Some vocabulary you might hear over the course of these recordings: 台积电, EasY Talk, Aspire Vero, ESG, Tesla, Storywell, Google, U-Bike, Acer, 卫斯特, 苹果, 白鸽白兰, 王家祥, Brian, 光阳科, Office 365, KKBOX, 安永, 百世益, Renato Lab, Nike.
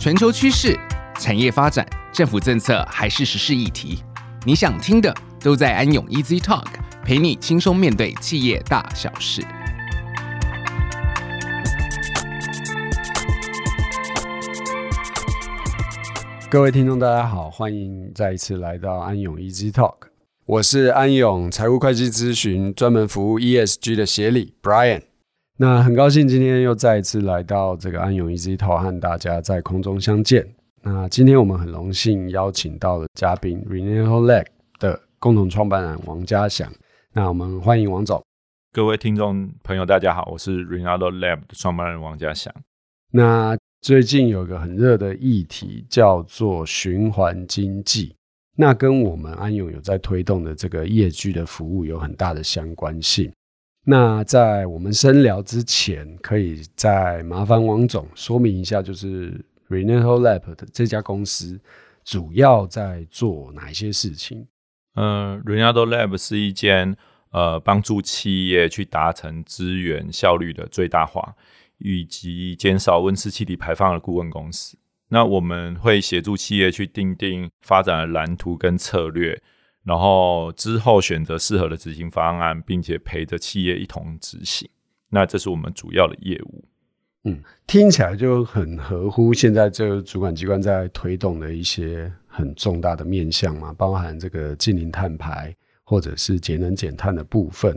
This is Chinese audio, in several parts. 全球趋势、产业发展、政府政策还是时事议题，你想听的都在安永 EasY Talk， 陪你轻松面对企业大小事。各位听众大家好，欢迎再一次来到安永 EasY Talk， 我是安永财务会计咨询专门服务 ESG 的协理 Brian。 那很高兴今天又再一次来到这个安永 EasY Talk 和大家在空中相见。那今天我们很荣幸邀请到了嘉宾 Renato Lab 的共同创办人王家祥，那我们欢迎王总。各位听众朋友大家好，我是 Renato Lab 的创办人王家祥。那最近有一个很热的议题叫做循环经济，那跟我们安永有在推动的这个ESG的服务有很大的相关性。那在我们深聊之前，可以再麻烦王总说明一下，就是 Renato Lab 的这家公司主要在做哪些事情？Renato Lab 是一间帮助企业去达成资源效率的最大化以及减少温室气体排放的顾问公司。那我们会协助企业去订定发展的蓝图跟策略，然后之后选择适合的执行方案，并且陪着企业一同执行。那这是我们主要的业务。听起来就很合乎现在这个主管机关在推动的一些很重大的面向嘛，包含这个净零碳排或者是节能减碳的部分。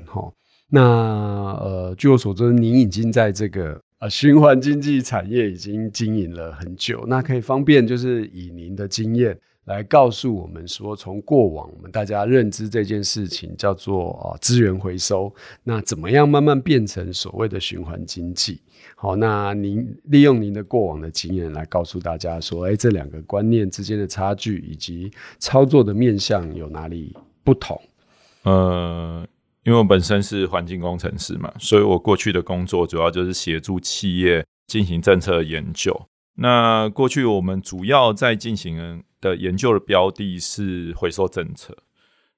那据我所知，您已经在这个循环经济产业已经经营了很久，那可以方便就是以您的经验来告诉我们说，从过往我们大家认知这件事情叫做资源回收，那怎么样慢慢变成所谓的循环经济。好，那您利用您的过往的经验来告诉大家说，这两个观念之间的差距以及操作的面向有哪里不同？因为我本身是环境工程师嘛，所以我过去的工作主要就是协助企业进行政策研究。那过去我们主要在进行的研究的标的是回收政策。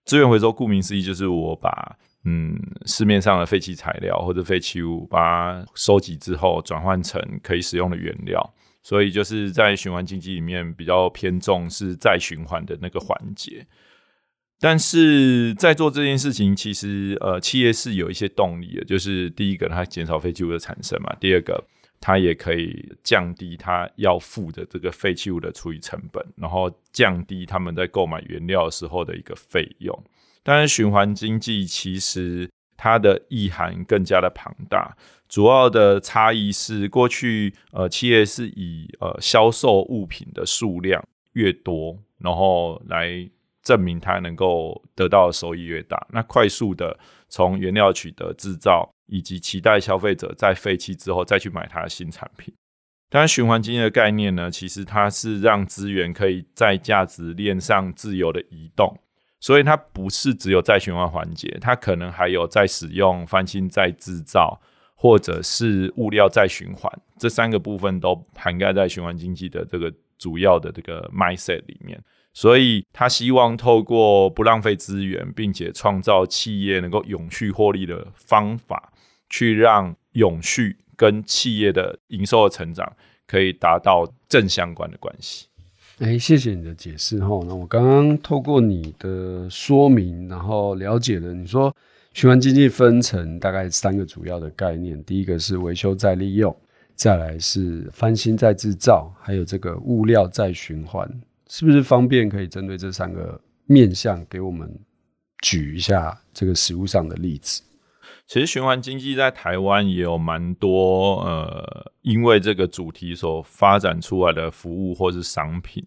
资源回收顾名思义就是我把市面上的废弃材料或者废弃物把它收集之后转换成可以使用的原料，所以就是在循环经济里面比较偏重是再循环的那个环节。但是在做这件事情，其实企业是有一些动力的，就是第一个它减少废弃物的产生嘛，第二个它也可以降低它要付的这个废弃物的处理成本，然后降低他们在购买原料的时候的一个费用。但是循环经济其实它的意涵更加的庞大，主要的差异是过去企业是以销售物品的数量越多，然后来证明它能够得到的收益越大，那快速的从原料取得、制造，以及期待消费者在废弃之后再去买它的新产品。但循环经济的概念呢，其实它是让资源可以在价值链上自由的移动，所以它不是只有再循环环节，它可能还有再使用、翻新、再制造，或者是物料再循环，这三个部分都涵盖在循环经济的这个主要的这个 mindset 里面。所以他希望透过不浪费资源，并且创造企业能够永续获利的方法，去让永续跟企业的营收的成长可以达到正相关的关系。谢谢你的解释。那我刚刚透过你的说明，然后了解了你说循环经济分成大概三个主要的概念，第一个是维修再利用，再来是翻新再制造，还有这个物料再循环。是不是方便可以针对这三个面向给我们举一下这个实务上的例子？其实循环经济在台湾也有蛮多因为这个主题所发展出来的服务或是商品。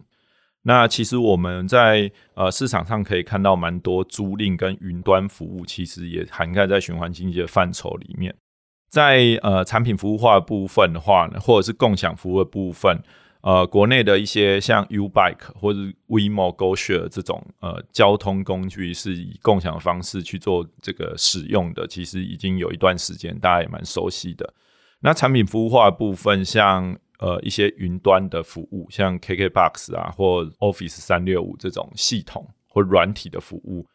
那其实我们在市场上可以看到蛮多租赁跟云端服务，其实也涵盖在循环经济的范畴里面。在产品服务化的部分的话呢，或者是共享服务的部分，国内的一些像 U-Bike 或者 WeMo、GoShare 这种交通工具是以共享的方式去做这个使用的，其实已经有一段时间大家也蛮熟悉的。那产品服务化的部分，像一些云端的服务，像 KKBOX 啊或 Office 365这种系统或软体的服务，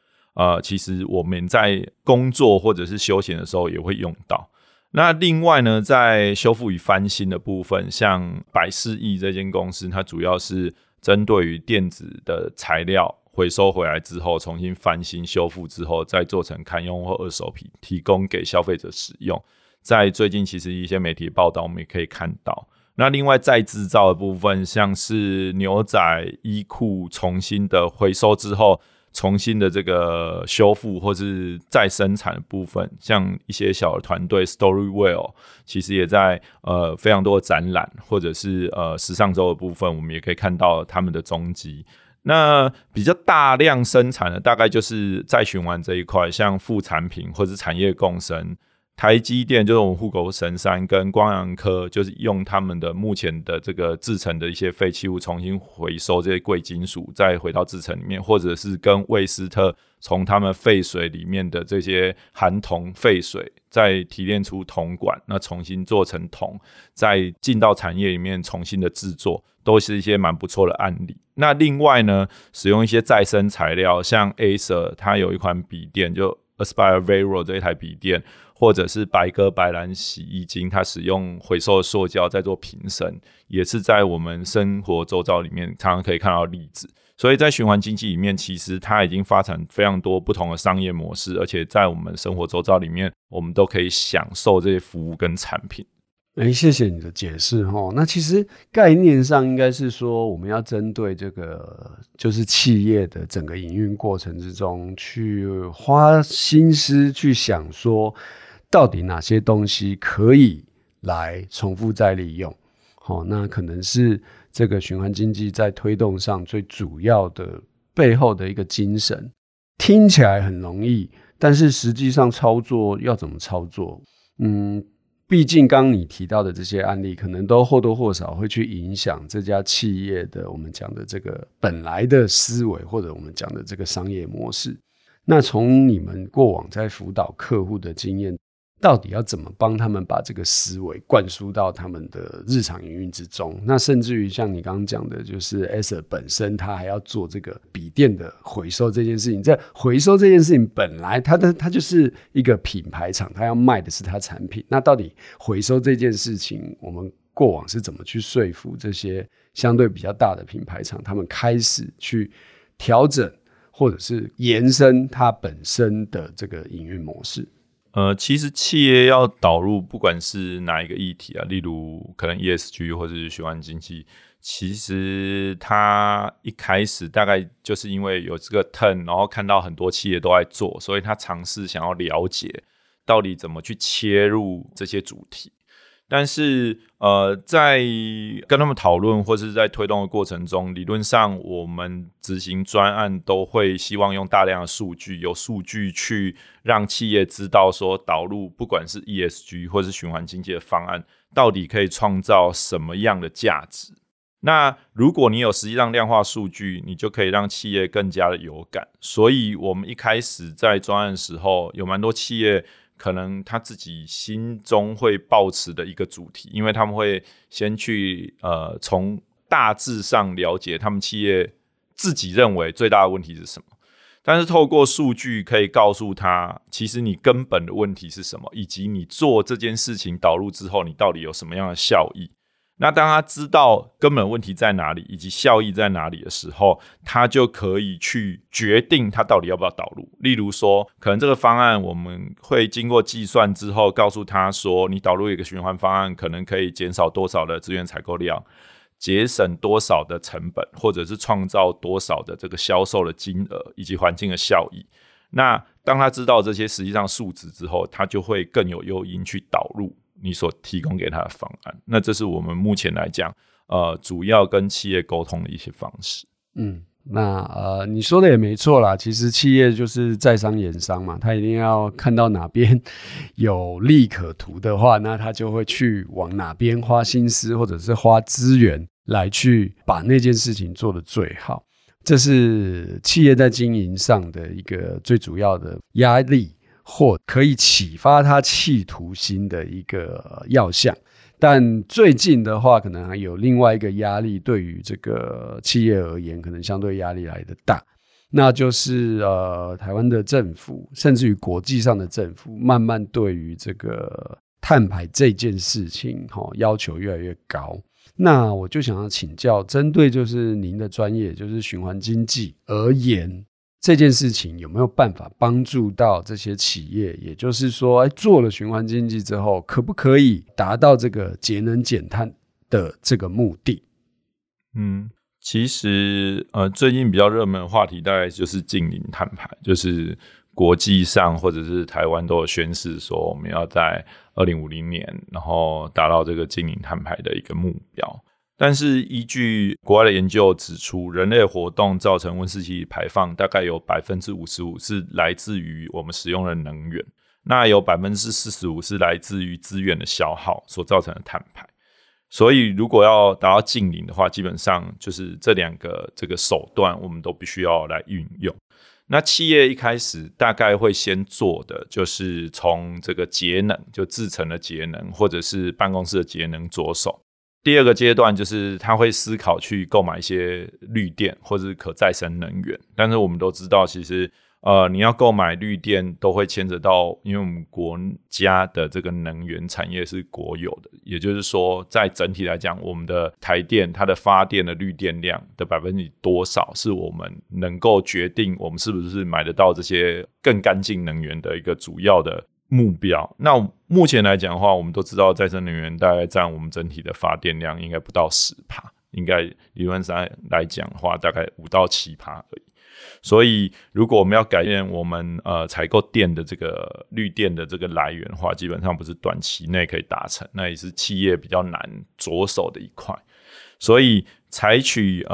其实我们在工作或者是休闲的时候也会用到。那另外呢，在修复与翻新的部分，像百世益这间公司，它主要是针对于电子的材料回收回来之后，重新翻新修复之后，再做成堪用或二手品，提供给消费者使用。在最近其实一些媒体报道我们也可以看到。那另外再制造的部分，像是牛仔衣裤重新的回收之后，重新的这个修复或是再生产的部分，像一些小的团队 Storywell 其实也在非常多的展览或者是时尚周的部分，我们也可以看到他们的踪迹。那比较大量生产的大概就是再循环这一块，像副产品或是产业共生，台积电就是我们护国神山，跟光阳科就是用他们的目前的这个制成的一些废弃物重新回收这些贵金属，再回到制成里面，或者是跟卫斯特从他们废水里面的这些含铜废水再提炼出铜管，那重新做成铜，再进到产业里面重新的制作，都是一些蛮不错的案例。那另外呢，使用一些再生材料，像 Acer 它有一款笔电就 Aspire Vero 这一台笔电，或者是白鸽白兰洗衣精，它使用回收的塑胶在做瓶身，也是在我们生活周遭里面常常可以看到的例子。所以在循环经济里面，其实它已经发展非常多不同的商业模式，而且在我们生活周遭里面，我们都可以享受这些服务跟产品。谢谢你的解释。那其实概念上应该是说，我们要针对这个就是企业的整个营运过程之中，去花心思去想说到底哪些东西可以来重复再利用。那可能是这个循环经济在推动上最主要的背后的一个精神。听起来很容易，但是实际上操作要怎么操作，毕竟刚你提到的这些案例可能都或多或少会去影响这家企业的我们讲的这个本来的思维，或者我们讲的这个商业模式。那从你们过往在辅导客户的经验，到底要怎么帮他们把这个思维灌输到他们的日常营运之中？那甚至于像你刚刚讲的，就是 Acer 本身他还要做这个笔电的回收这件事情。这回收这件事情本来它就是一个品牌厂，它要卖的是它产品。那到底回收这件事情，我们过往是怎么去说服这些相对比较大的品牌厂，他们开始去调整或者是延伸它本身的这个营运模式？其实企业要导入不管是哪一个议题啊，例如可能 ESG 或是循环经济，其实它一开始大概就是因为有这个 turn， 然后看到很多企业都在做，所以它尝试想要了解到底怎么去切入这些主题。但是在跟他们讨论或是在推动的过程中，理论上我们执行专案都会希望用大量的数据，有数据去让企业知道说，导入不管是 ESG 或是循环经济的方案到底可以创造什么样的价值。那如果你有实际上量化数据，你就可以让企业更加的有感。所以我们一开始在专案的时候，有蛮多企业可能他自己心中会抱持的一个主题，因为他们会先去从大致上了解他们企业自己认为最大的问题是什么，但是透过数据可以告诉他其实你根本的问题是什么，以及你做这件事情导入之后你到底有什么样的效益。那当他知道根本问题在哪里以及效益在哪里的时候，他就可以去决定他到底要不要导入。例如说，可能这个方案我们会经过计算之后告诉他说，你导入一个循环方案可能可以减少多少的资源采购量，节省多少的成本，或者是创造多少的这个销售的金额以及环境的效益。那当他知道这些实际上数值之后，他就会更有诱因去导入你所提供给他的方案。那这是我们目前来讲主要跟企业沟通的一些方式。那你说的也没错啦，其实企业就是在商言商嘛，他一定要看到哪边有利可图的话，那他就会去往哪边花心思或者是花资源来去把那件事情做得最好。这是企业在经营上的一个最主要的压力，或可以启发他企图心的一个要项。但最近的话可能还有另外一个压力，对于这个企业而言可能相对压力来得大，那就是台湾的政府甚至于国际上的政府慢慢对于这个碳排这件事情要求越来越高。那我就想要请教，针对就是您的专业，就是循环经济而言，这件事情有没有办法帮助到这些企业？也就是说，做了循环经济之后，可不可以达到这个节能减碳的这个目的？其实最近比较热门的话题大概就是净零碳排，就是国际上或者是台湾都有宣示说我们要在2050年然后达到这个净零碳排的一个目标。但是依据国外的研究指出，人类活动造成温室气体排放大概有 55% 是来自于我们使用的能源，那有 45% 是来自于资源的消耗所造成的碳排。所以如果要达到净零的话，基本上就是这两个这个手段我们都必须要来运用。那企业一开始大概会先做的就是从这个节能，就制程的节能或者是办公室的节能着手。第二个阶段就是他会思考去购买一些绿电或者是可再生能源，但是我们都知道其实你要购买绿电都会牵扯到，因为我们国家的这个能源产业是国有的，也就是说在整体来讲，我们的台电它的发电的绿电量的%多少是我们能够决定我们是不是买得到这些更干净能源的一个主要的目标。那目前来讲的话，我们都知道再生能源大概占我们整体的发电量应该不到 10%， 应该理论上来讲的话大概5到 7% 而已。所以如果我们要改变我们采购电的这个绿电的这个来源的话，基本上不是短期内可以达成，那也是企业比较难着手的一块。所以采取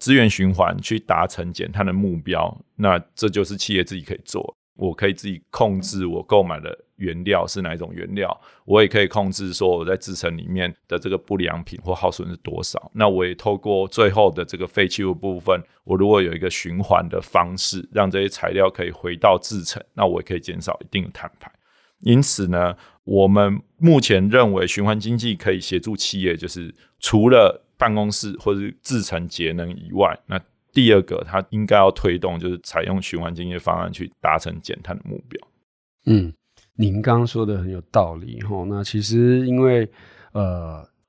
资源循环去达成减碳的目标，那这就是企业自己可以做。我可以自己控制我购买的原料是哪一种原料，我也可以控制说我在制程里面的这个不良品或耗损是多少，那我也透过最后的这个废弃物部分，我如果有一个循环的方式让这些材料可以回到制程，那我也可以减少一定的碳排。因此呢，我们目前认为循环经济可以协助企业，就是除了办公室或是制程节能以外，那第二个它应该要推动就是采用循环经济方案去达成减碳的目标。您刚刚说的很有道理。那其实因为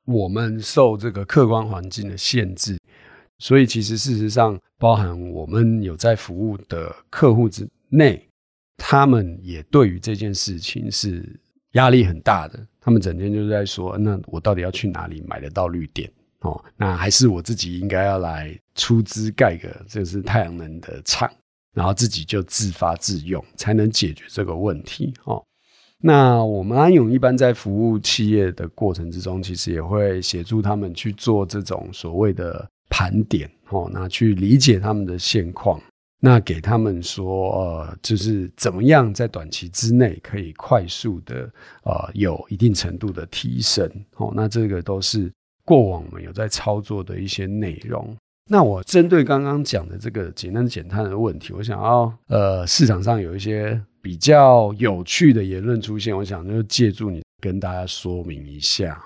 我们受这个客观环境的限制，所以其实事实上包含我们有在服务的客户之内，他们也对于这件事情是压力很大的，他们整天就在说那我到底要去哪里买得到绿电，那还是我自己应该要来出资盖个就是太阳能的厂，然后自己就自发自用才能解决这个问题。那我们安永一般在服务企业的过程之中，其实也会协助他们去做这种所谓的盘点，那去理解他们的现况，那给他们说就是怎么样在短期之内可以快速的有一定程度的提升。那这个都是过往我们有在操作的一些内容。那我针对刚刚讲的这个节能减碳的问题，我想要市场上有一些比较有趣的言论出现，我想就借助你跟大家说明一下。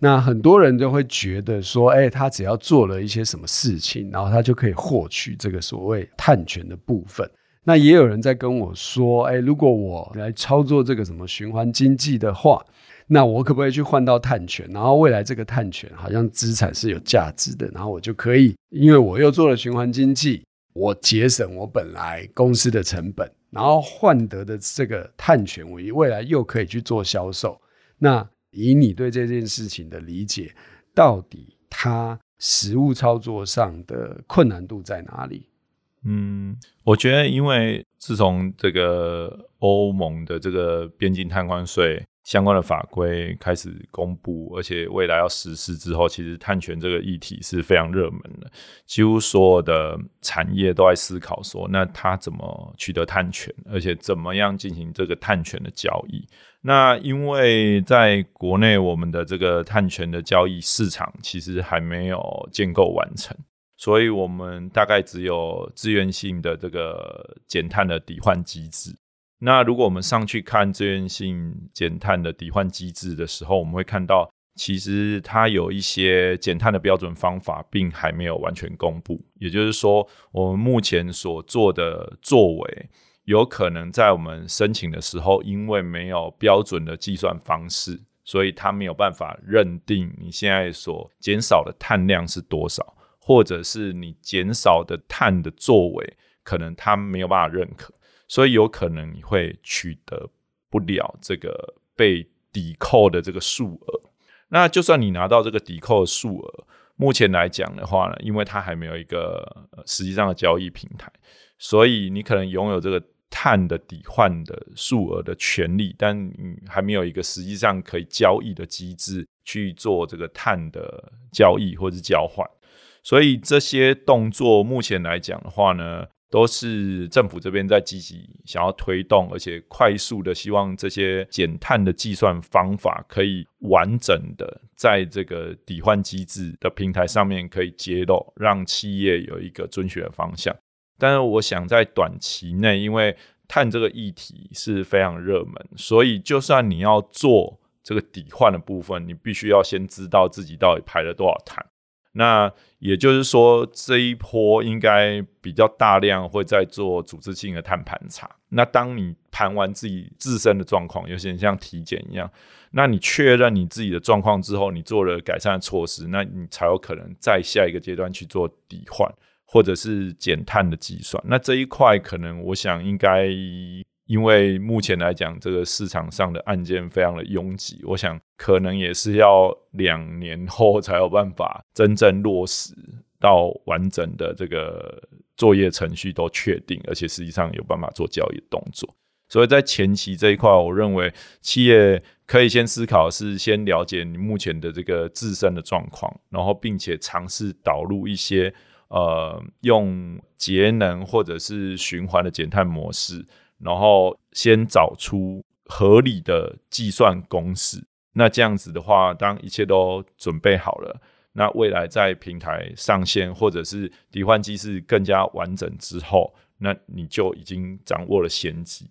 那很多人就会觉得说他只要做了一些什么事情，然后他就可以获取这个所谓碳权的部分。那也有人在跟我说如果我来操作这个什么循环经济的话，那我可不可以去换到碳权，然后未来这个碳权好像资产是有价值的，然后我就可以因为我又做了循环经济，我节省我本来公司的成本，然后换得的这个碳权我未来又可以去做销售。那以你对这件事情的理解，到底它实务操作上的困难度在哪里？我觉得因为自从这个欧盟的这个边境碳关税相关的法规开始公布，而且未来要实施之后，其实碳权这个议题是非常热门的，几乎所有的产业都在思考说那它怎么取得碳权，而且怎么样进行这个碳权的交易。那因为在国内我们的这个碳权的交易市场其实还没有建构完成，所以我们大概只有自愿性的这个减碳的抵换机制。那如果我们上去看自愿性减碳的抵换机制的时候，我们会看到其实它有一些减碳的标准方法并还没有完全公布，也就是说我们目前所做的作为有可能在我们申请的时候，因为没有标准的计算方式，所以它没有办法认定你现在所减少的碳量是多少，或者是你减少的碳的作为，可能它没有办法认可，所以有可能你会取得不了这个被抵扣的这个数额。那就算你拿到这个抵扣的数额，目前来讲的话呢，因为它还没有一个实际上的交易平台，所以你可能拥有这个碳的抵换的数额的权利，但你还没有一个实际上可以交易的机制去做这个碳的交易或是交换。所以这些动作目前来讲的话呢，都是政府这边在积极想要推动，而且快速的希望这些减碳的计算方法可以完整的在这个抵换机制的平台上面可以揭露，让企业有一个遵循的方向。但是我想在短期内，因为碳这个议题是非常热门，所以就算你要做这个抵换的部分，你必须要先知道自己到底排了多少碳。那也就是说，这一波应该比较大量会在做组织性的碳盘查。那当你盘完自己自身的状况，有些像体检一样，那你确认你自己的状况之后，你做了改善的措施，那你才有可能在下一个阶段去做抵换或者是减碳的计算。那这一块可能我想应该，因为目前来讲这个市场上的案件非常的拥挤，我想可能也是要2年后才有办法真正落实到完整的这个作业程序都确定，而且实际上有办法做交易的动作。所以在前期这一块，我认为企业可以先思考是先了解你目前的这个自身的状况，然后并且尝试导入一些用节能或者是循环的减碳模式，然后先找出合理的计算公式。那这样子的话，当一切都准备好了，那未来在平台上线或者是抵换机制更加完整之后，那你就已经掌握了先机。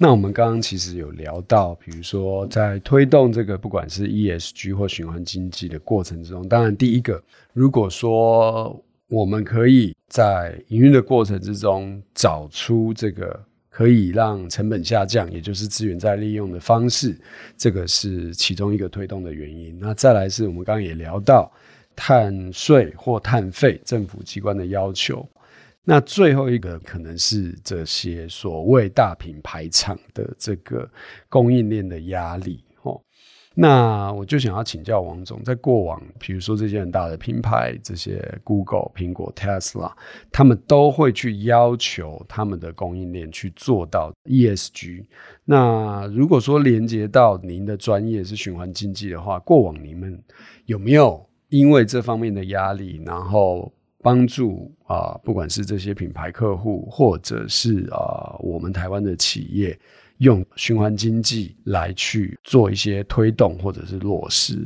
那我们刚刚其实有聊到，比如说在推动这个不管是 ESG 或循环经济的过程之中，当然第一个，如果说我们可以在营运的过程之中找出这个可以让成本下降，也就是资源再利用的方式，这个是其中一个推动的原因。那再来是我们刚刚也聊到碳税或碳费政府机关的要求，那最后一个可能是这些所谓大品牌厂的这个供应链的压力。那我就想要请教王总，在过往比如说这些很大的品牌，这些 Google、苹果、Tesla， 他们都会去要求他们的供应链去做到 ESG。 那如果说连接到您的专业是循环经济的话，过往你们有没有因为这方面的压力，然后帮助不管是这些品牌客户或者是我们台湾的企业，用循环经济来去做一些推动或者是落实？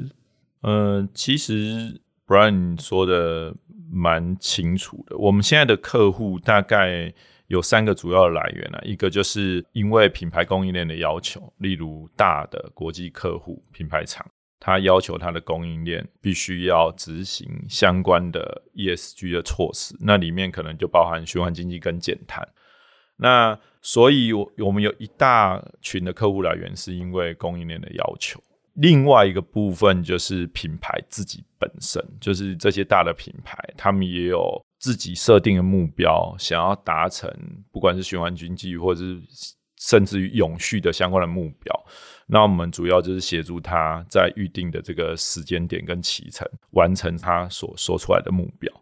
其实 Brian 说的蛮清楚的。我们现在的客户大概有3个主要的来源，一个就是因为品牌供应链的要求，例如大的国际客户品牌厂，他要求他的供应链必须要执行相关的 ESG 的措施，那里面可能就包含循环经济跟减碳。那所以我们有一大群的客户来源是因为供应链的要求，另外一个部分就是品牌自己本身，就是这些大的品牌他们也有自己设定的目标，想要达成不管是循环经济或者是甚至于永续的相关的目标，那我们主要就是协助他在预定的这个时间点跟期程完成他所说出来的目标。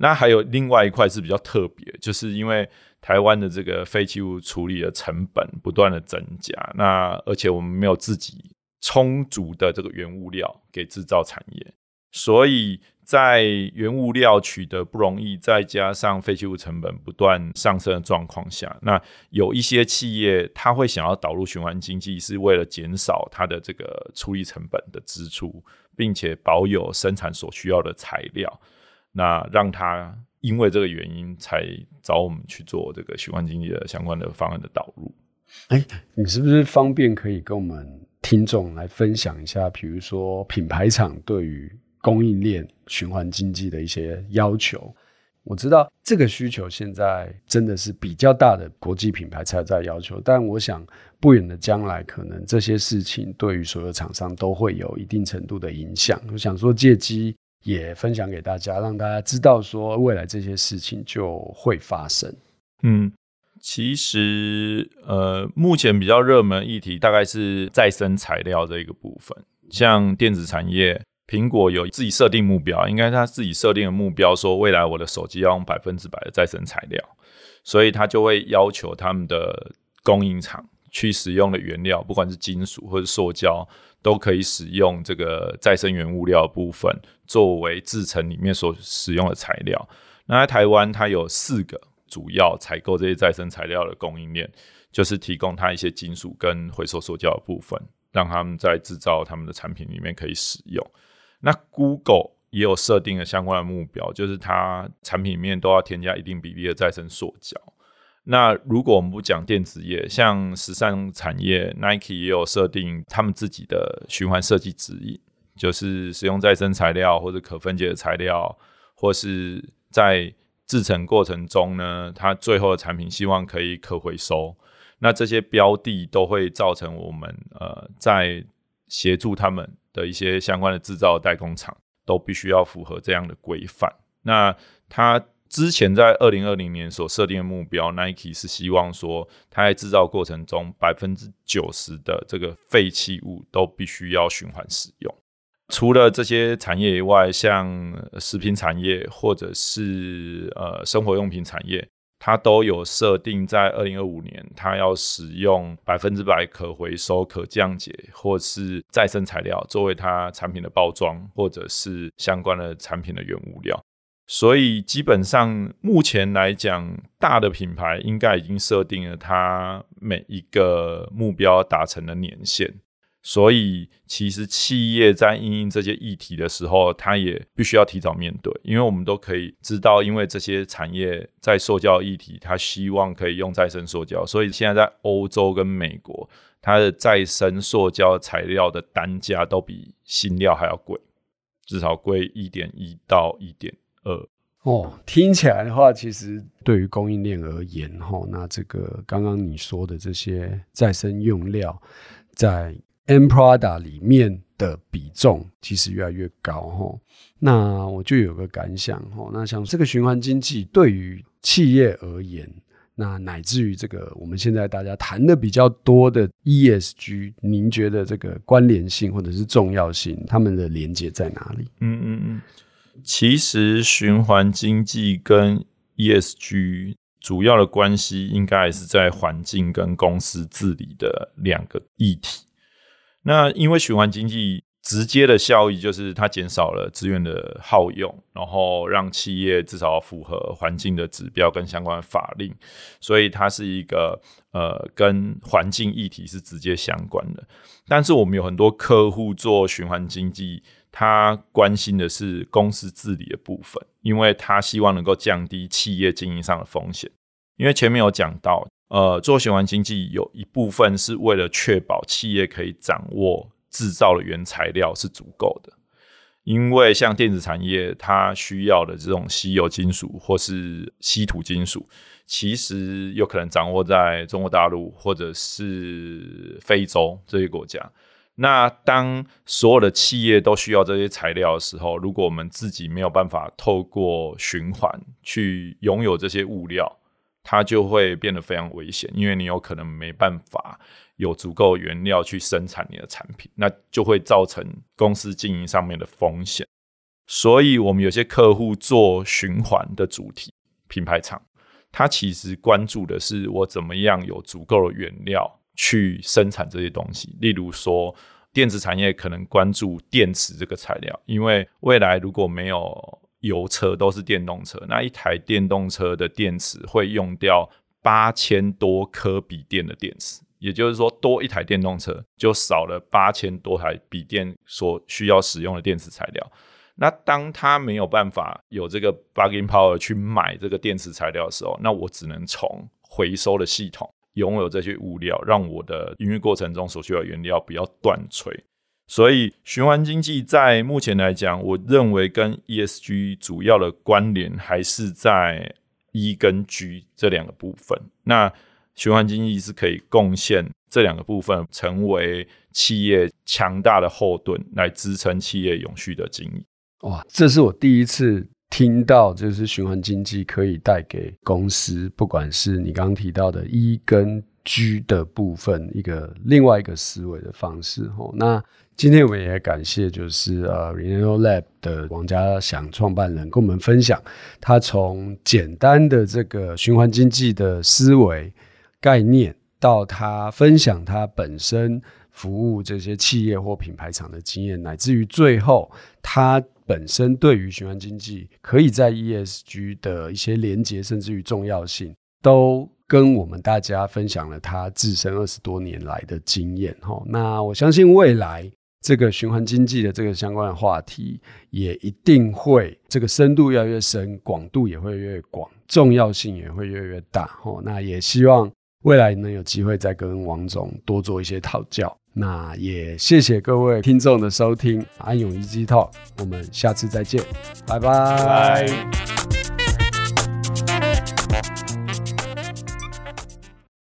那还有另外一块是比较特别，就是因为台湾的这个废弃物处理的成本不断的增加，那而且我们没有自己充足的这个原物料给制造产业，所以在原物料取得不容易，再加上废弃物成本不断上升的状况下，那有一些企业它会想要导入循环经济，是为了减少它的这个处理成本的支出，并且保有生产所需要的材料，那让它因为这个原因才找我们去做这个循环经济的相关的方案的导入。你是不是方便可以跟我们听众来分享一下，比如说品牌厂对于供应链循环经济的一些要求，我知道这个需求现在真的是比较大的国际品牌才在要求，但我想不远的将来可能这些事情对于所有厂商都会有一定程度的影响。我想说借机也分享给大家，让大家知道说未来这些事情就会发生。嗯，其实目前比较热门议题大概是再生材料这一个部分，像电子产业，苹果有自己设定目标，应该他自己设定的目标说未来我的手机要用100%的再生材料，所以他就会要求他们的供应厂去使用的原料，不管是金属或是塑胶，都可以使用这个再生原物料的部分作为制成里面所使用的材料。那在台湾它有4个主要采购这些再生材料的供应链，就是提供它一些金属跟回收塑胶的部分，让他们在制造他们的产品里面可以使用。那 Google 也有设定了相关的目标，就是它产品里面都要添加一定比例的再生塑胶。那如果我们不讲电子业，像时尚产业 Nike 也有设定他们自己的循环设计指引，就是使用再生材料或者可分解的材料，或是在制成过程中呢，它最后的产品希望可以可回收。那这些标的都会造成我们在协助他们的一些相关的制造代工厂都必须要符合这样的规范。那它之前在2020年所设定的目标 Nike 是希望说它在制造过程中 90% 的这个废弃物都必须要循环使用。除了这些产业以外，像食品产业或者是生活用品产业，它都有设定在2025年它要使用100%可回收可降解或是再生材料作为它产品的包装或者是相关的产品的原物料。所以基本上目前来讲，大的品牌应该已经设定了它每一个目标达成的年限，所以其实企业在因应这些议题的时候，它也必须要提早面对，因为我们都可以知道，因为这些产业在塑胶议题，它希望可以用再生塑胶，所以现在在欧洲跟美国，它的再生塑胶材料的单价都比新料还要贵，至少贵 1.1 到 1.1哦，听起来的话，其实对于供应链而言，那这个刚刚你说的这些再生用料在 end product 里面的比重其实越来越高。那我就有个感想，那像这个循环经济对于企业而言，那乃至于这个我们现在大家谈的比较多的 ESG， 您觉得这个关联性或者是重要性，他们的连结在哪里？其实循环经济跟 ESG 主要的关系应该还是在环境跟公司治理的2个议题。那因为循环经济直接的效益就是它减少了资源的耗用，然后让企业至少符合环境的指标跟相关的法令，所以它是一个跟环境议题是直接相关的。但是我们有很多客户做循环经济，他关心的是公司治理的部分，因为他希望能够降低企业经营上的风险。因为前面有讲到做循环经济有一部分是为了确保企业可以掌握制造的原材料是足够的，因为像电子产业它需要的这种稀有金属或是稀土金属，其实有可能掌握在中国大陆或者是非洲这些国家。那当所有的企业都需要这些材料的时候，如果我们自己没有办法透过循环去拥有这些物料，它就会变得非常危险，因为你有可能没办法有足够原料去生产你的产品，那就会造成公司经营上面的风险。所以我们有些客户做循环的主题品牌厂，它其实关注的是我怎么样有足够的原料去生产这些东西。例如说电子产业可能关注电池这个材料，因为未来如果没有油车都是电动车，那一台电动车的电池会用掉8000多颗笔电的电池，也就是说多一台电动车就少了8000多台笔电所需要使用的电池材料。那当他没有办法有这个 bargaining power 去买这个电池材料的时候，那我只能从回收的系统拥有这些物料，让我的营运过程中所需要的原料不要断炊。所以循环经济在目前来讲，我认为跟 ESG 主要的关联还是在 E 跟 G 这两个部分。那循环经济是可以贡献这两个部分成为企业强大的后盾，来支撑企业永续的经营。哇，这是我第一次听到就是循环经济可以带给公司，不管是你刚刚提到的 E 跟 G 的部分，另外一个思维的方式。那今天我们也感谢就是Renato Lab 的王家祥创办人跟我们分享他从简单的这个循环经济的思维概念，到他分享他本身服务这些企业或品牌厂的经验，乃至于最后他本身对于循环经济可以在 ESG 的一些连结甚至于重要性，都跟我们大家分享了他自身20多年来的经验。那我相信未来这个循环经济的这个相关的话题也一定会，这个深度越来越深，广度也会越来越广，重要性也会越来越大。那也希望未来能有机会再跟王总多做一些讨教。那也谢谢各位听众的收听，安永EasY Talk，我们下次再见，拜拜。